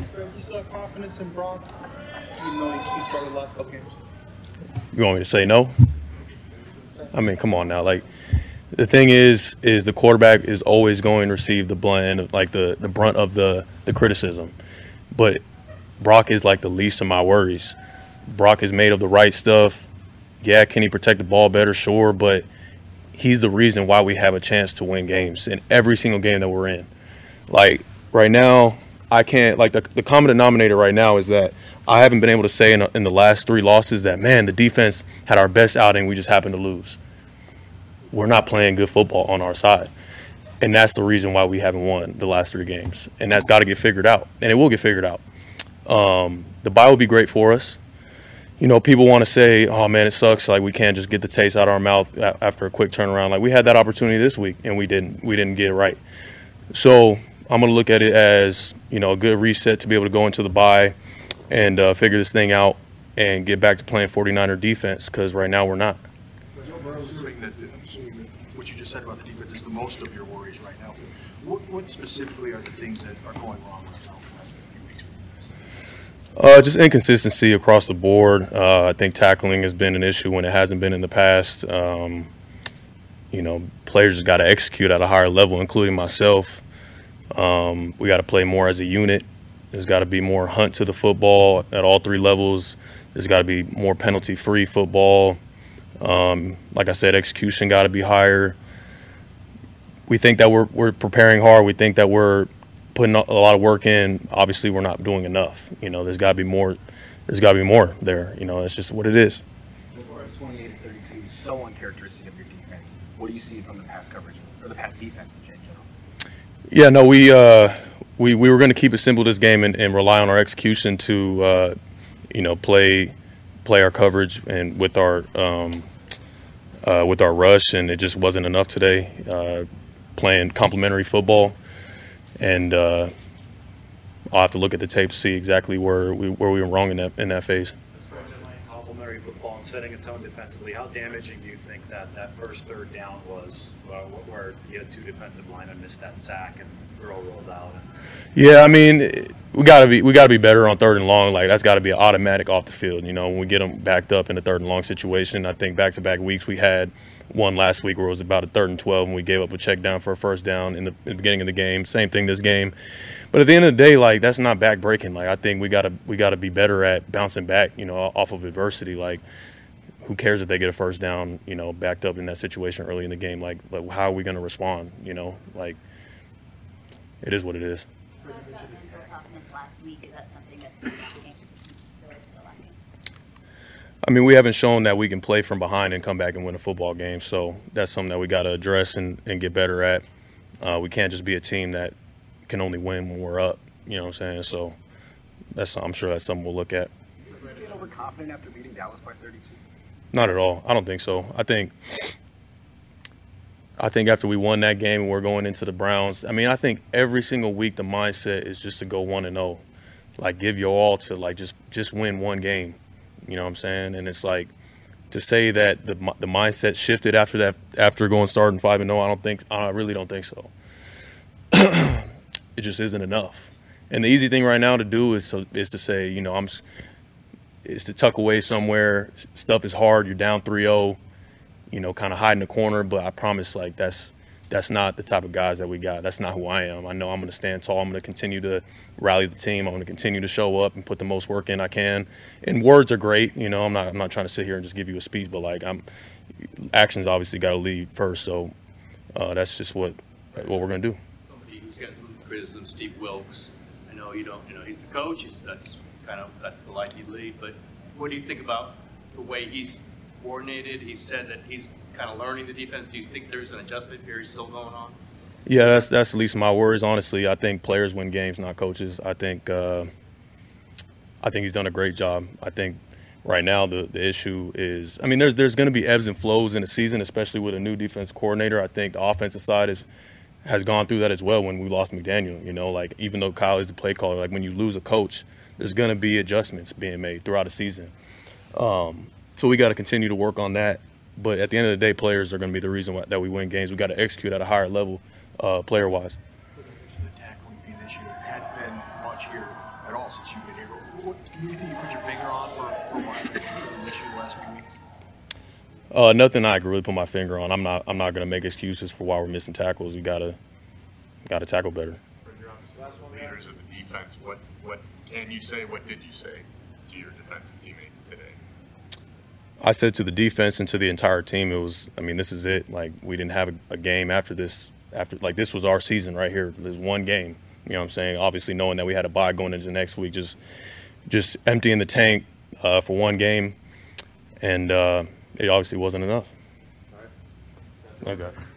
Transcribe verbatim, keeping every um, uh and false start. If you still have confidence in Brock, even though he struggled the last couple games? You want me to say no? I mean, come on now. Like, the thing is, is the quarterback is always going to receive the blend, like the, the brunt of the, the criticism. But Brock is like the least of my worries. Brock is made of the right stuff. Yeah, can he protect the ball better? Sure, but he's the reason why we have a chance to win games in every single game that we're in. Like, right now, I can't – like, the, the common denominator right now is that I haven't been able to say in, a, in the last three losses that, man, the defense had our best outing, we just happened to lose. We're not playing good football on our side. And that's the reason why we haven't won the last three games. And that's got to get figured out. And it will get figured out. Um, the bye will be great for us. You know, people want to say, oh, man, it sucks. Like, we can't just get the taste out of our mouth after a quick turnaround. Like, we had that opportunity this week, and we didn't. We didn't get it right. So I'm going to look at it as, you know, a good reset to be able to go into the bye and uh, figure this thing out and get back to playing forty-niner defense, because right now we're not. I'm assuming that what you just said about the defense is the most of your worries right now. What, what specifically are the things that are going wrong right now? Uh, just inconsistency across the board. Uh, I think tackling has been an issue when it hasn't been in the past. Um, you know, players just got to execute at a higher level, including myself. Um, we got to play more as a unit. There's got to be more hunt to the football at all three levels. There's got to be more penalty-free football. Um, like I said, execution got to be higher. We think that we're we're preparing hard. We think that we're putting a lot of work in. Obviously, we're not doing enough. You know, there's got to be more. There's got to be more there. You know, that's just what it is. twenty-eight to thirty-two, so uncharacteristic of your defense. What do you see from the pass coverage or the pass defense in general? Yeah, no, we uh, we we were going to keep it simple this game and, and rely on our execution to, uh, you know, play play our coverage and with our um, uh, with our rush, and it just wasn't enough today. Uh, playing complementary football. And uh, I'll have to look at the tape to see exactly where we where we were wrong in that in that phase. Complementary football and setting a tone defensively. How damaging do you think that that first third down was, uh, where you had two defensive linemen missed that sack and Earl rolled out? Yeah, I mean, we gotta be we gotta be better on third and long. Like, that's gotta be an automatic off the field. You know, when we get them backed up in a third and long situation. I think back to back weeks we had. One last week where it was about a third and twelve, and we gave up a check down for a first down in the, in the beginning of the game. Same thing this game. But at the end of the day, like, that's not back breaking. Like, I think we gotta we gotta be better at bouncing back, you know, off of adversity. Like, who cares if they get a first down, you know, backed up in that situation early in the game? Like, like how are we gonna respond? You know, like, it is what it is. What about mental toughness last week? Is that something that's still lacking? I mean, we haven't shown that we can play from behind and come back and win a football game. So that's something that we got to address and, and get better at. Uh, we can't just be a team that can only win when we're up. You know what I'm saying? So that's I'm sure that's something we'll look at. Is the team overconfident after beating Dallas by thirty-two? Not at all. I don't think so. I think I think after we won that game and we're going into the Browns, I mean, I think every single week the mindset is just to go one and oh. Like, give your all to, like, just just win one game. You know what I'm saying? And it's like, to say that the the mindset shifted after that, after going starting five and no, I don't think, I really don't think so. It just isn't enough. And the easy thing right now to do is to, is to say, you know, I'm, is to tuck away somewhere. Stuff is hard. You're down three oh, you know, kind of hide in the corner. But I promise, like, that's, that's not the type of guys that we got. That's not who I am. I know I'm going to stand tall. I'm going to continue to rally the team. I'm going to continue to show up and put the most work in I can. And words are great. You know, I'm not I'm not trying to sit here and just give you a speech, but, like, I'm actions obviously got to lead first. So uh, that's just what what we're going to do. Somebody who's got some criticism, Steve Wilkes. I know you don't. You know, he's the coach. He's, that's kind of that's the life you lead. But what do you think about the way he's coordinated? He said that he's kind of learning the defense. Do you think there's an adjustment period still going on? Yeah, that's that's at least my worries, honestly. I think players win games, not coaches. I think uh, I think he's done a great job. I think right now the, the issue is, I mean, there's there's going to be ebbs and flows in the season, especially with a new defense coordinator. I think the offensive side is has gone through that as well when we lost McDaniel. You know, like, even though Kyle is the play caller, like, when you lose a coach, there's going to be adjustments being made throughout the season. Um, so we got to continue to work on that. But at the end of the day, players are going to be the reason why, that we win games. We got to execute at a higher level, uh, player-wise. The tackling being this year had been much here at all since you've been here. What do you think you put your finger on for, for what this year, the last few weeks? Uh, nothing I could really put my finger on. I'm not. I'm not going to make excuses for why we're missing tackles. We gotta, gotta tackle better. You're obviously the leaders of the defense. What, what can you say? What did you say to your defensive teammates today? I said to the defense and to the entire team, it was, I mean, this is it. Like, we didn't have a, a game after this. After like, this was our season right here. There's one game. You know what I'm saying? Obviously, knowing that we had a bye going into the next week, just, just emptying the tank uh, for one game, and uh, it obviously wasn't enough. All right. That's okay.